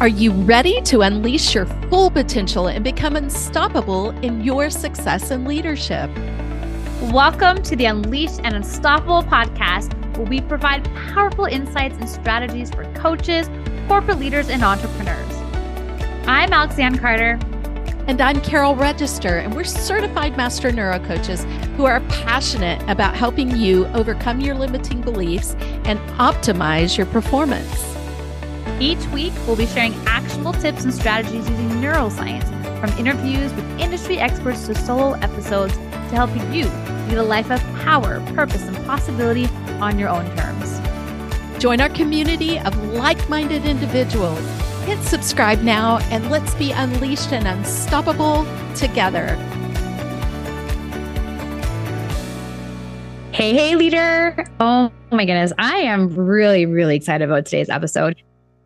Are you ready to unleash your full potential and become unstoppable in your success and leadership? Welcome to the Unleash an Unstoppable Podcast, where we provide powerful insights and strategies for coaches, corporate leaders, and entrepreneurs. I'm Alex Lianne Carter. And I'm Carol Register, and we're certified master neurocoaches who are passionate about helping you overcome your limiting beliefs and optimize your performance. Each week, we'll be sharing actionable tips and strategies using neuroscience, from interviews with industry experts to solo episodes, to help you lead a life of power, purpose, and possibility on your own terms. Join our community of like-minded individuals. Hit subscribe now, and let's be unleashed and unstoppable together. Hey, leader. Oh my goodness. I am really, really excited about today's episode.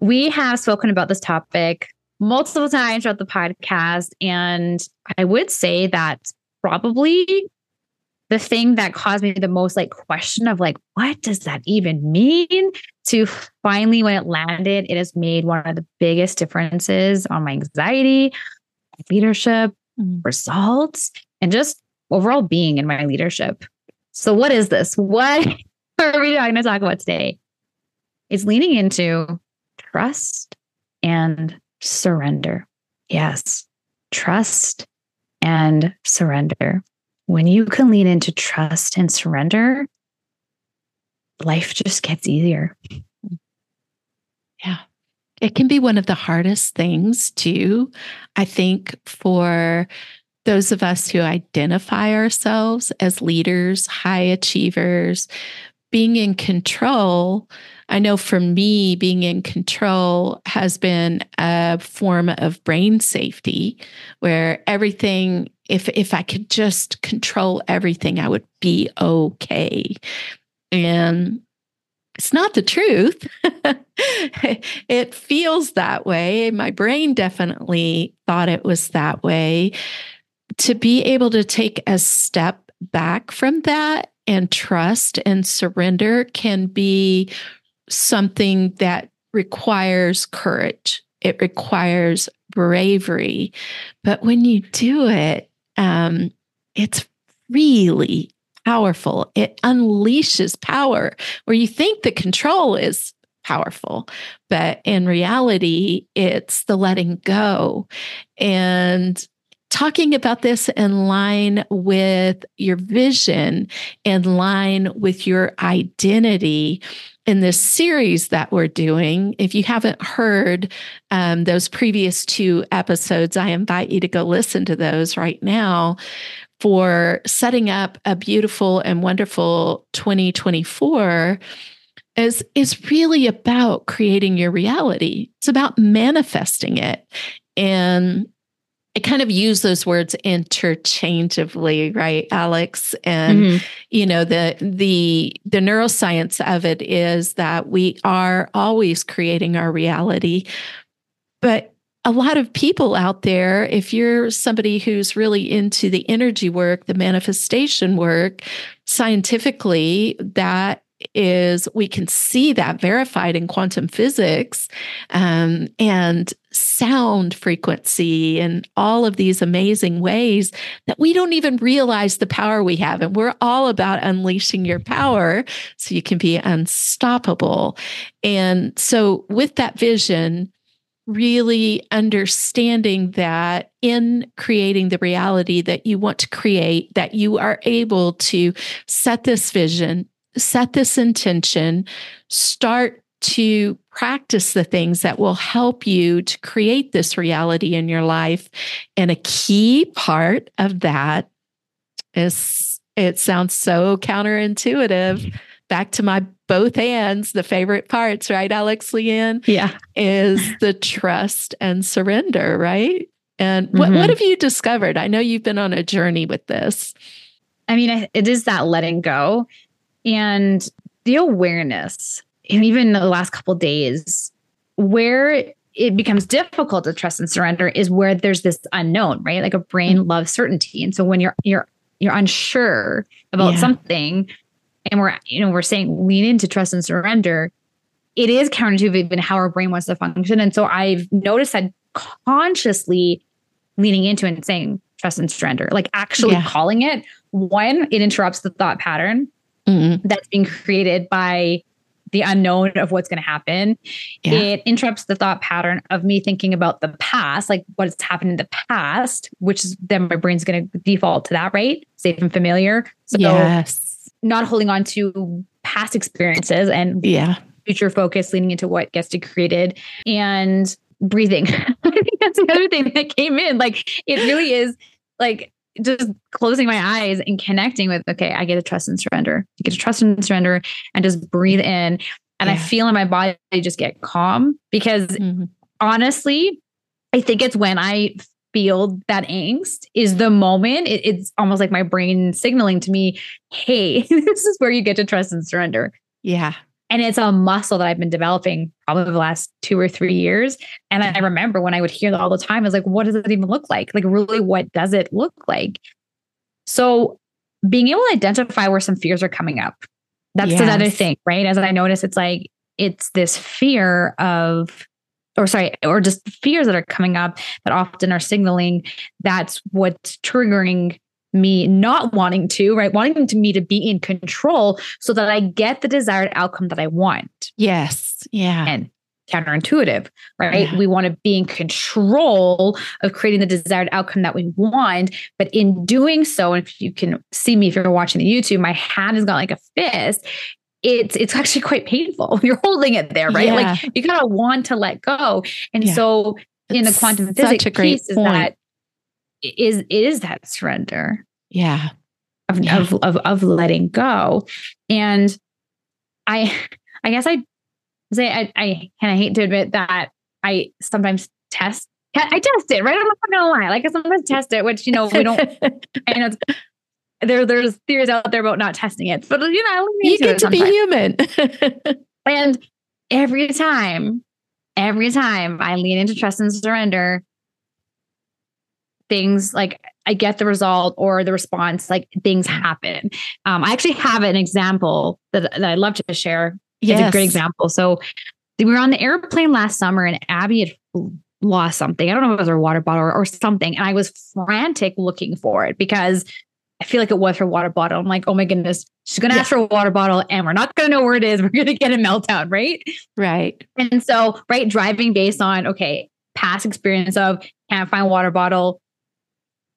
We have spoken about this topic multiple times throughout the podcast, and I would say that probably the thing that caused me the most question of what does that even mean? To finally, when it landed, it has made one of the biggest differences on my anxiety, leadership, results, and just overall being in my leadership. So what is this? What are we going to talk about today? It's leaning into trust and surrender. Yes, trust and surrender. When you can lean into trust and surrender, life just gets easier. Yeah. It can be one of the hardest things too, I think, for those of us who identify ourselves as leaders, high achievers, being in control. I know for me, being in control has been a form of brain safety, where everything, if I could just control everything, I would be okay. And it's not the truth. It feels that way. My brain definitely thought it was that way. To be able to take a step back from that and trust and surrender can be something that requires courage. It requires bravery. But when you do it, it's really powerful. It unleashes power, where you think the control is powerful, but in reality, it's the letting go. And talking about this in line with your vision, in line with your identity, in this series that we're doing. If you haven't heard those previous two episodes, I invite you to go listen to those right now for setting up a beautiful and wonderful 2024. Is really about creating your reality. It's about manifesting it. And I kind of use those words interchangeably, right, Alex? And, you know, the neuroscience of it is that we are always creating our reality. But a lot of people out there, if you're somebody who's really into the energy work, the manifestation work, scientifically, that is, we can see that verified in quantum physics, and sound frequency and all of these amazing ways that we don't even realize the power we have. And we're all about unleashing your power so you can be unstoppable. And so with that vision, really understanding that in creating the reality that you want to create, that you are able to set this vision, set this intention, start to practice the things that will help you to create this reality in your life. And a key part of that is, it sounds so counterintuitive, back to my both hands, the favorite parts, right, Alex Lianne? Yeah. Is the trust and surrender, right? And what have you discovered? I know you've been on a journey with this. I mean, it is that letting go. And the awareness, and even the last couple of days, where it becomes difficult to trust and surrender is where there's this unknown, right? Like a brain loves certainty, and so when you're unsure about something, and we're saying lean into trust and surrender, it is counterintuitive in how our brain wants to function. And so I've noticed that consciously leaning into it and saying trust and surrender, like actually calling it, one, it interrupts the thought pattern that's being created by the unknown of what's going to happen. Yeah. It interrupts the thought pattern of me thinking about the past, like what's happened in the past, which is then my brain's going to default to that, right? Safe and familiar. So not holding on to past experiences and future focus, leaning into what gets to be created, and breathing. I think that's the other thing that came in. Like it really is like just closing my eyes and connecting with, okay, I get to trust and surrender. I get to trust and surrender and just breathe in. And I feel in my body, I just get calm, because honestly, I think it's when I feel that angst is the moment it's almost like my brain signaling to me, hey, this is where you get to trust and surrender. Yeah. And it's a muscle that I've been developing probably the last 2 or 3 years. And I remember when I would hear that all the time, I was like, what does it even look like? Like really, what does it look like? So being able to identify where some fears are coming up, that's another thing, right? As I notice, it's like, it's this fear of, or just fears that are coming up that often are signaling that's what's triggering me not wanting to, right? Wanting me to be in control so that I get the desired outcome that I want. Yes. Yeah. And counterintuitive, right? Yeah. We want to be in control of creating the desired outcome that we want. But in doing so, if you can see me, if you're watching the YouTube, my hand has got like a fist. It's actually quite painful. You're holding it there, right? Yeah. Like you gotta want to let go. And so in the quantum physics piece is that it is that surrender. Yeah. Of letting go. And I guess I say, I hate to admit that I sometimes test it, right? I'm not going to lie. Like I sometimes test it, which, we don't, I know there's theories out there about not testing it, but you get to be human. And every time I lean into trust and surrender, things like I get the result or the response, like things happen. I actually have an example that I'd love to share. Yes. It's a great example. So we were on the airplane last summer and Abby had lost something. I don't know if it was her water bottle or something. And I was frantic looking for it because I feel like it was her water bottle. I'm like, oh my goodness, she's going to ask for a water bottle and we're not going to know where it is. We're going to get a meltdown, right? Right. And so, driving based on, past experience of can't find water bottle,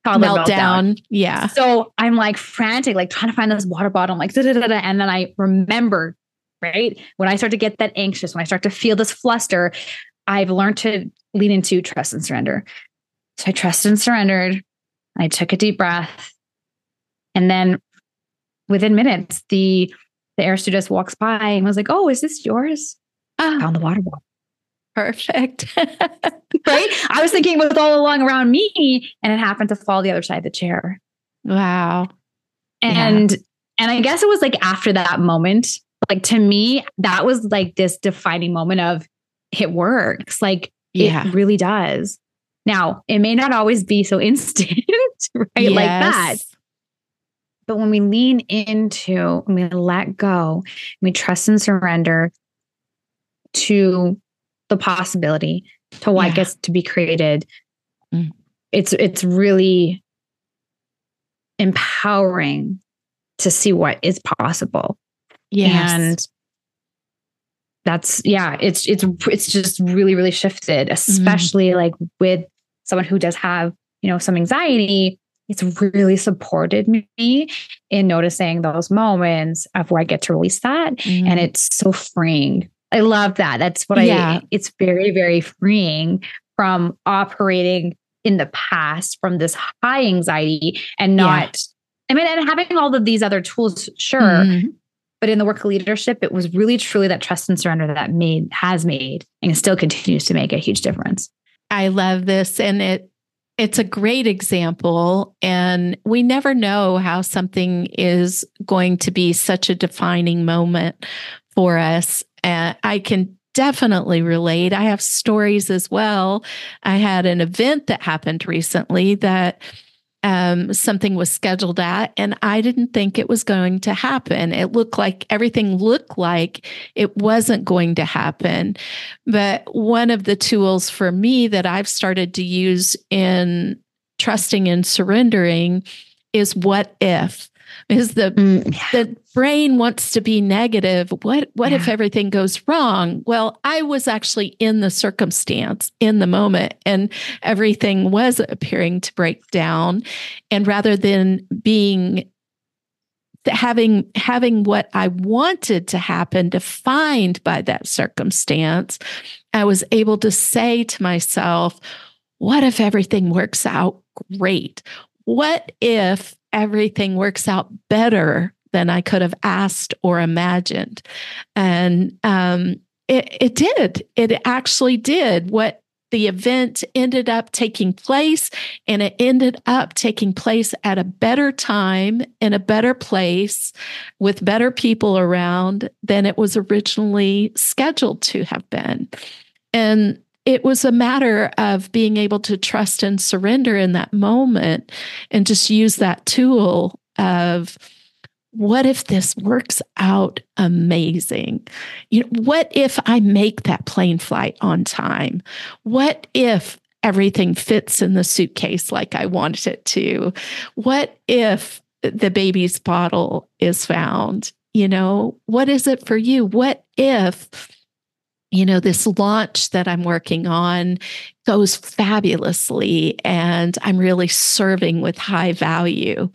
meltdown. Yeah. So I'm like frantic, like trying to find this water bottle. I'm like, and then I remember, right? When I start to get that anxious, when I start to feel this fluster, I've learned to lean into trust and surrender. So I trusted and surrendered. I took a deep breath. And then within minutes, the air stewardess walks by and was like, oh, is this yours? Oh. Found the water bottle. Perfect. Right? I was thinking it was all along around me and it happened to fall the other side of the chair. Wow. And I guess it was like after that moment, like to me, that was like this defining moment of it works. Like it really does. Now it may not always be so instant, right? Yes. Like that. But when we lean into, when we let go, we trust and surrender to the possibility, to what gets to be created. Mm. It's really empowering to see what is possible. Yes. And that's, it's just really, really shifted, especially like with someone who does have, some anxiety. It's really supported me in noticing those moments of where I get to release that. Mm. And it's so freeing. I love that. That's what it's very, very freeing from operating in the past from this high anxiety and not, and having all of these other tools, sure. Mm-hmm. But in the work of leadership, it was really truly that trust and surrender that has made and still continues to make a huge difference. I love this. And it's a great example. And we never know how something is going to be such a defining moment for us. I can definitely relate. I have stories as well. I had an event that happened recently that something was scheduled at, and I didn't think it was going to happen. It looked like everything looked like it wasn't going to happen. But one of the tools for me that I've started to use in trusting and surrendering is what if. Because the brain wants to be negative. What if everything goes wrong? Well, I was actually in the circumstance, in the moment, and everything was appearing to break down. And rather than being having what I wanted to happen defined by that circumstance, I was able to say to myself, what if everything works out great? What if everything works out better than I could have asked or imagined? And it did. It actually did. What the event ended up taking place, and it ended up taking place at a better time, in a better place, with better people around than it was originally scheduled to have been. And it was a matter of being able to trust and surrender in that moment and just use that tool of, what if this works out amazing? You know, what if I make that plane flight on time? What if everything fits in the suitcase like I wanted it to? What if the baby's bottle is found? You know, what is it for you? What if, you know, this launch that I'm working on goes fabulously and I'm really serving with high value?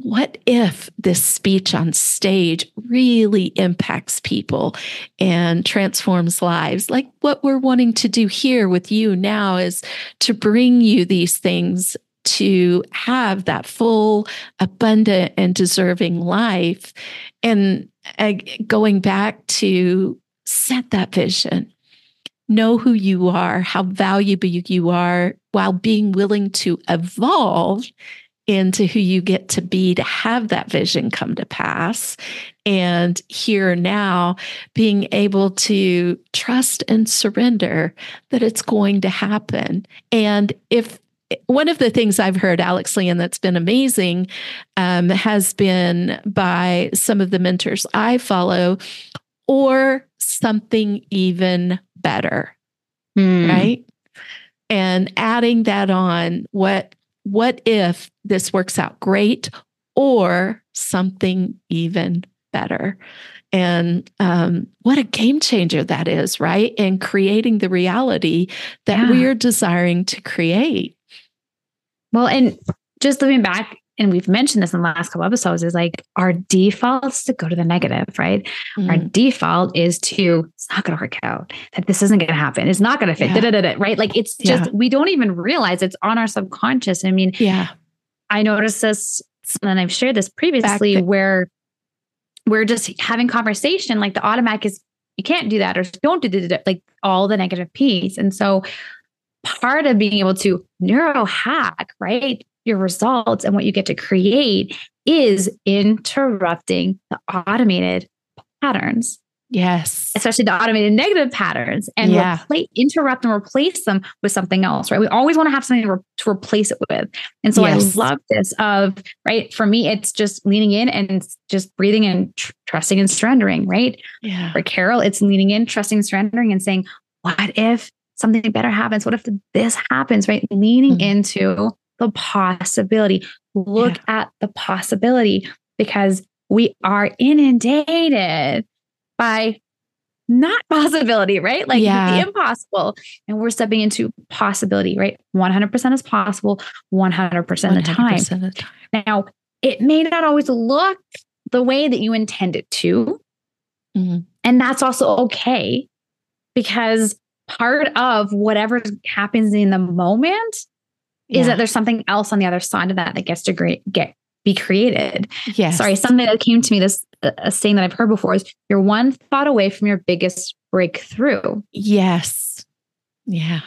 What if this speech on stage really impacts people and transforms lives? Like what we're wanting to do here with you now is to bring you these things to have that full, abundant, and deserving life. And going back to set that vision. Know who you are, how valuable you are, while being willing to evolve into who you get to be to have that vision come to pass. And here now, being able to trust and surrender that it's going to happen. And if one of the things I've heard, Alex Lianne, that's been amazing has been by some of the mentors I follow, or something even better, right? And adding that on, what if this works out great, or something even better? And what a game changer that is, right? And creating the reality that we're desiring to create. Well, and just looking back, and we've mentioned this in the last couple episodes, is like our default is to go to the negative, right? Our default is to, it's not going to work out, that this isn't going to happen, it's not going to fit, right? Like it's just, we don't even realize it's on our subconscious. I mean, I noticed this, and I've shared this previously, where we're just having conversation, like the automatic is, you can't do that, or don't do that, like all the negative piece. And so part of being able to neurohack, right, your results and what you get to create is interrupting the automated patterns. Yes. Especially the automated negative patterns, and interrupt and replace them with something else, right? We always want to have something to replace it with. And so I love this of, right? For me, it's just leaning in and just breathing and trusting and surrendering, right? Yeah. For Carol, it's leaning in, trusting and surrendering and saying, what if something better happens? What if this happens, right? Leaning into the possibility. Look at the possibility, because we are inundated by not possibility, right? Like the impossible. And we're stepping into possibility, right? 100% is possible, 100% of the time. Now, it may not always look the way that you intend it to. And that's also okay, because part of whatever happens in the moment is that there's something else on the other side of that that gets to be created. Sorry, something that came to me, this a saying that I've heard before is, you're one thought away from your biggest breakthrough. Yes. Yeah.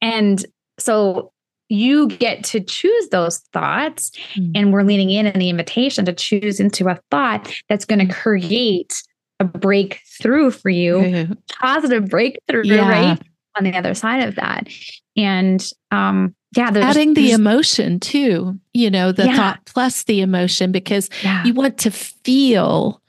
And so you get to choose those thoughts, and we're leaning in the invitation to choose into a thought that's going to create a breakthrough for you, positive breakthrough, right? on the other side of that. And adding the emotion too, the thought plus the emotion, because you want to feel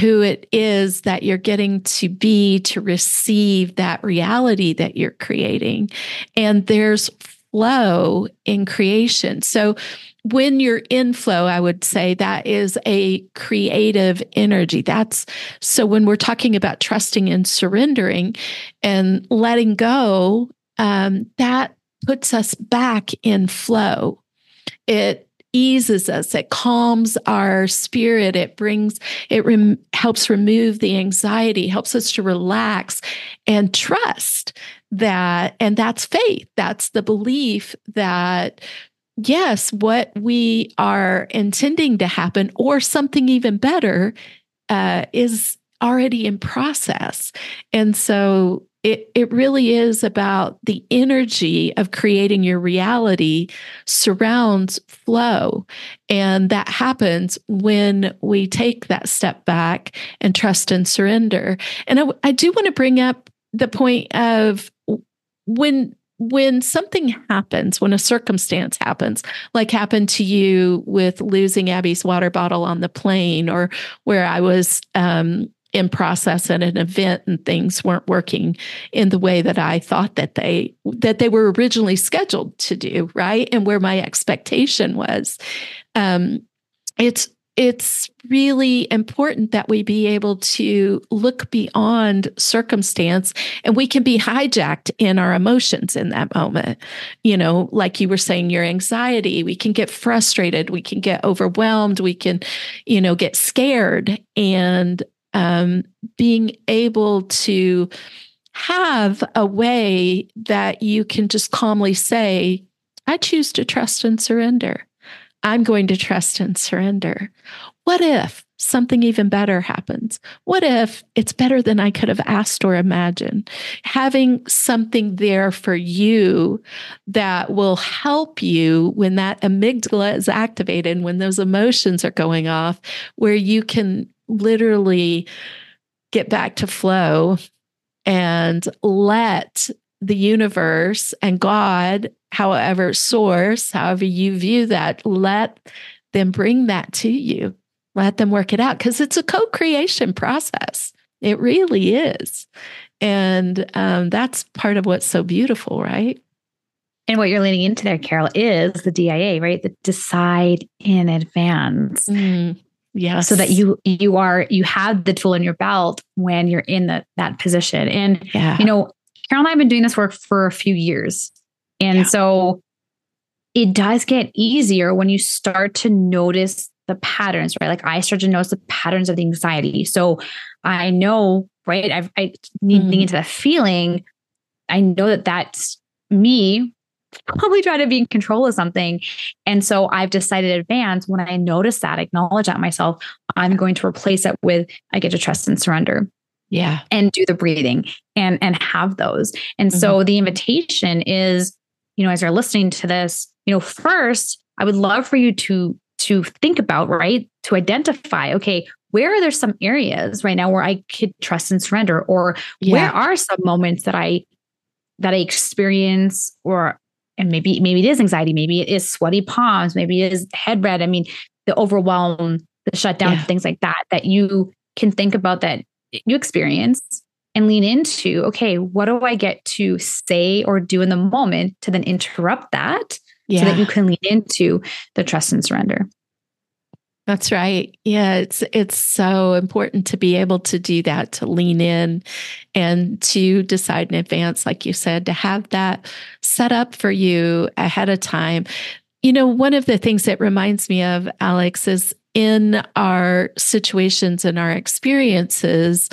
who it is that you're getting to be, to receive that reality that you're creating. And there's flow in creation. So when you're in flow, I would say that is a creative energy. So when we're talking about trusting and surrendering and letting go, that puts us back in flow. It eases us. It calms our spirit. It helps remove the anxiety, helps us to relax and trust that. And that's faith. That's the belief that, yes, what we are intending to happen or something even better is already in process. And so it really is about the energy of creating your reality surrounds flow. And that happens when we take that step back and trust and surrender. And I do want to bring up the point of when something happens, when a circumstance happens, like happened to you with losing Abby's water bottle on the plane, or where I was in process at an event and things weren't working in the way that I thought that they were originally scheduled to do, right? And where my expectation was. It's really important that we be able to look beyond circumstance, and we can be hijacked in our emotions in that moment. Like you were saying, your anxiety, we can get frustrated, we can get overwhelmed, we can, get scared. And being able to have a way that you can just calmly say, I choose to trust and surrender. I'm going to trust and surrender. What if something even better happens? What if it's better than I could have asked or imagined? Having something there for you that will help you when that amygdala is activated, when those emotions are going off, where you can literally get back to flow and let the universe and God, however you view that, let them bring that to you. Let them work it out, because it's a co-creation process. It really is. And that's part of what's so beautiful, right? And what you're leaning into there, Carol, is the DIA, right? The decide in advance. Mm. Yes. So that you have the tool in your belt when you're in that position. And, Carol and I have been doing this work for a few years. And so it does get easier when you start to notice the patterns, right? Like I start to notice the patterns of the anxiety. So I know, right? I need to into that feeling. I know that that's me probably try to be in control of something. And so I've decided in advance, when I notice that, acknowledge that myself, I'm going to replace it with, I get to trust and surrender. Yeah. And do the breathing and have those. And so the invitation is, as you're listening to this, first, I would love for you to think about, right? To identify, okay, where are there some areas right now where I could trust and surrender, or where are some moments that I experience, or and maybe it is anxiety. Maybe it is sweaty palms. Maybe it is head red. I mean, the overwhelm, the shutdown, things like that you can think about that you experience and lean into, okay, what do I get to say or do in the moment to then interrupt that so that you can lean into the trust and surrender. That's right. Yeah, it's so important to be able to do that, to lean in and to decide in advance, like you said, to have that set up for you ahead of time. One of the things that reminds me of, Alex, is in our situations and our experiences,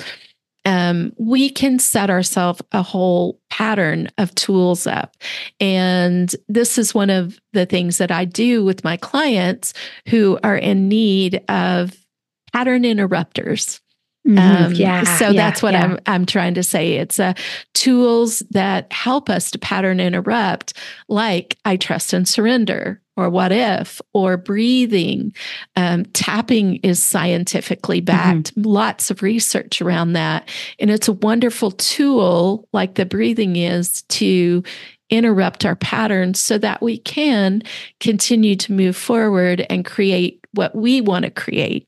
we can set ourselves a whole pattern of tools up. And this is one of the things that I do with my clients who are in need of pattern interrupters. That's what I'm trying to say. It's tools that help us to pattern interrupt, like I trust and surrender, or what if, or breathing. Tapping is scientifically backed, lots of research around that. And it's a wonderful tool, like the breathing is, to interrupt our patterns so that we can continue to move forward and create what we want to create.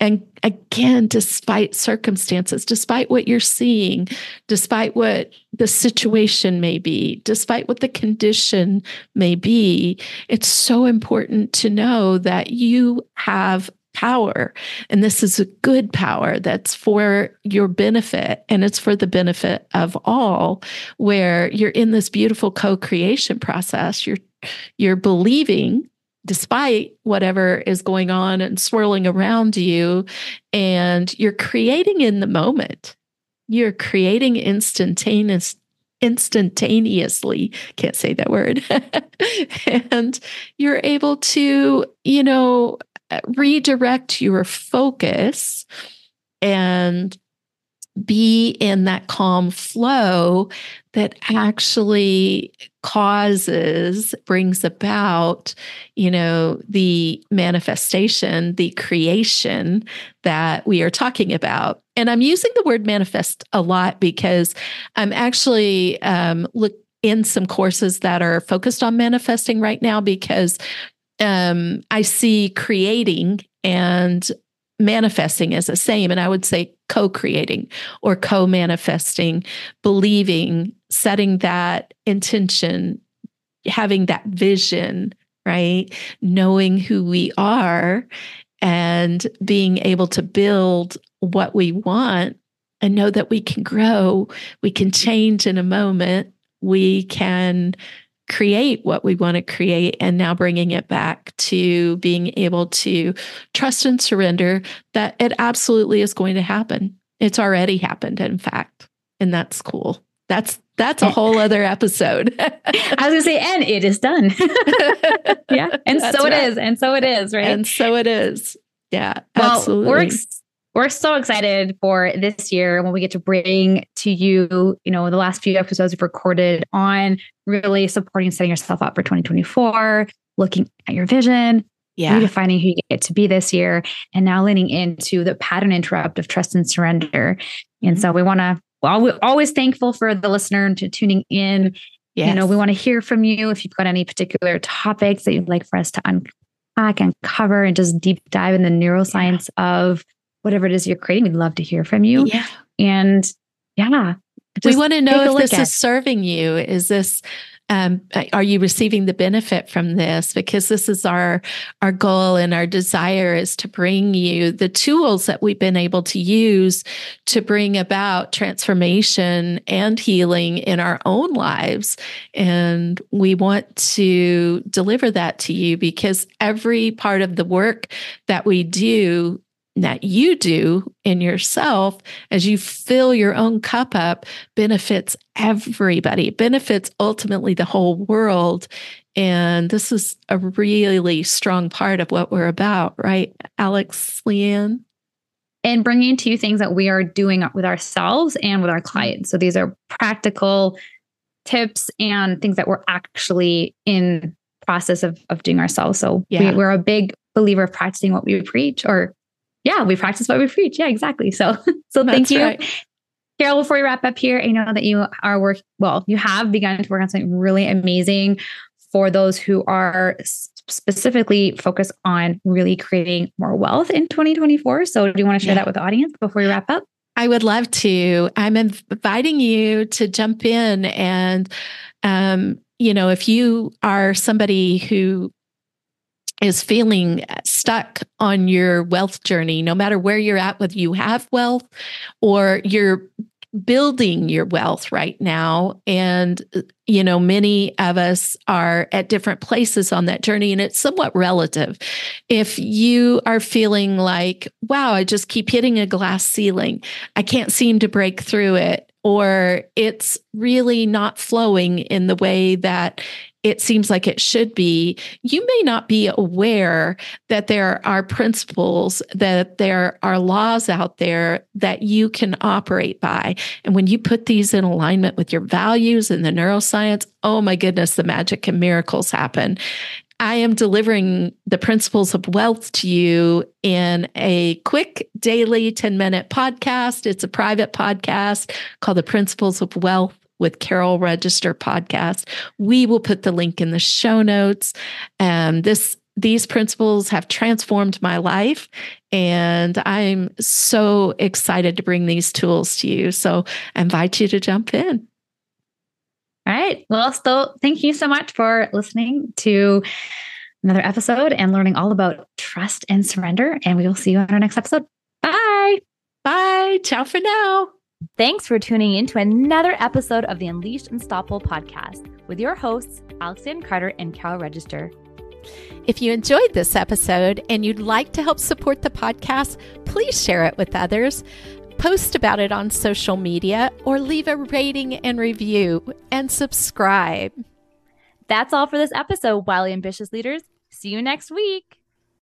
And again, despite circumstances, despite what you're seeing, despite what the situation may be, despite what the condition may be, it's so important to know that you have power. And this is a good power that's for your benefit. And it's for the benefit of all, where you're in this beautiful co-creation process. You're believing despite whatever is going on and swirling around you, and you're creating in the moment. You're creating instantaneously, can't say that word, and you're able to, redirect your focus and be in that calm flow that actually brings about, the manifestation, the creation that we are talking about. And I'm using the word manifest a lot because I'm actually looking in some courses that are focused on manifesting right now, because I see creating and manifesting as the same. And I would say co-creating or co-manifesting, believing, setting that intention, having that vision, right? Knowing who we are and being able to build what we want and know that we can grow, we can change in a moment, we can create what we want to create, and now bringing it back to being able to trust and surrender that it absolutely is going to happen. It's already happened, in fact, and that's cool. That's a whole other episode. I was going to say, and it is done. Yeah. And so right. It is. And so it is, right? And so it is. Yeah, well, absolutely. We're so excited for this year when we get to bring to you, the last few episodes we've recorded on really supporting, setting yourself up for 2024, looking at your vision, redefining who you get to be this year, and now leaning into the pattern interrupt of trust and surrender. And so we want to, we're always thankful for the listener to tuning in. Yes. We want to hear from you. If you've got any particular topics that you'd like for us to unpack and cover and just deep dive in the neuroscience of whatever it is you're creating, we'd love to hear from you. Yeah. And we want to know if this is serving you. Is this, are you receiving the benefit from this? Because this is our goal and our desire is to bring you the tools that we've been able to use to bring about transformation and healing in our own lives. And we want to deliver that to you because every part of the work that we do, that you do in yourself as you fill your own cup up, benefits everybody, benefits ultimately the whole world. And this is a really strong part of what we're about, right, Alex Lianne? And bringing to you things that we are doing with ourselves and with our clients. So these are practical tips and things that we're actually in process of doing ourselves. So we're a big believer of practicing what we preach, or we practice what we preach. Yeah, exactly. So thank you. Right. Carol, before we wrap up here, I know that you are you have begun to work on something really amazing for those who are specifically focused on really creating more wealth in 2024. So do you want to share that with the audience before we wrap up? I would love to. I'm inviting you to jump in and, if you are somebody who is feeling stuck on your wealth journey, no matter where you're at, whether you have wealth or you're building your wealth right now. And, many of us are at different places on that journey, and it's somewhat relative. If you are feeling like, wow, I just keep hitting a glass ceiling, I can't seem to break through it, or it's really not flowing in the way that it seems like it should be, you may not be aware that there are principles, that there are laws out there that you can operate by. And when you put these in alignment with your values and the neuroscience, oh my goodness, the magic and miracles happen. I am delivering the principles of wealth to you in a quick daily 10-minute podcast. It's a private podcast called The Principles of Wealth with Carol Register podcast. We will put the link in the show notes. These principles have transformed my life, and I'm so excited to bring these tools to you. So I invite you to jump in. All right. Well, so thank you so much for listening to another episode and learning all about trust and surrender. And we will see you on our next episode. Bye. Bye. Ciao for now. Thanks for tuning in to another episode of the Unleashed Unstoppable podcast with your hosts, Alex Lianne Carter and Carol Register. If you enjoyed this episode and you'd like to help support the podcast, please share it with others, post about it on social media, or leave a rating and review and subscribe. That's all for this episode, Wildly Ambitious Leaders. See you next week.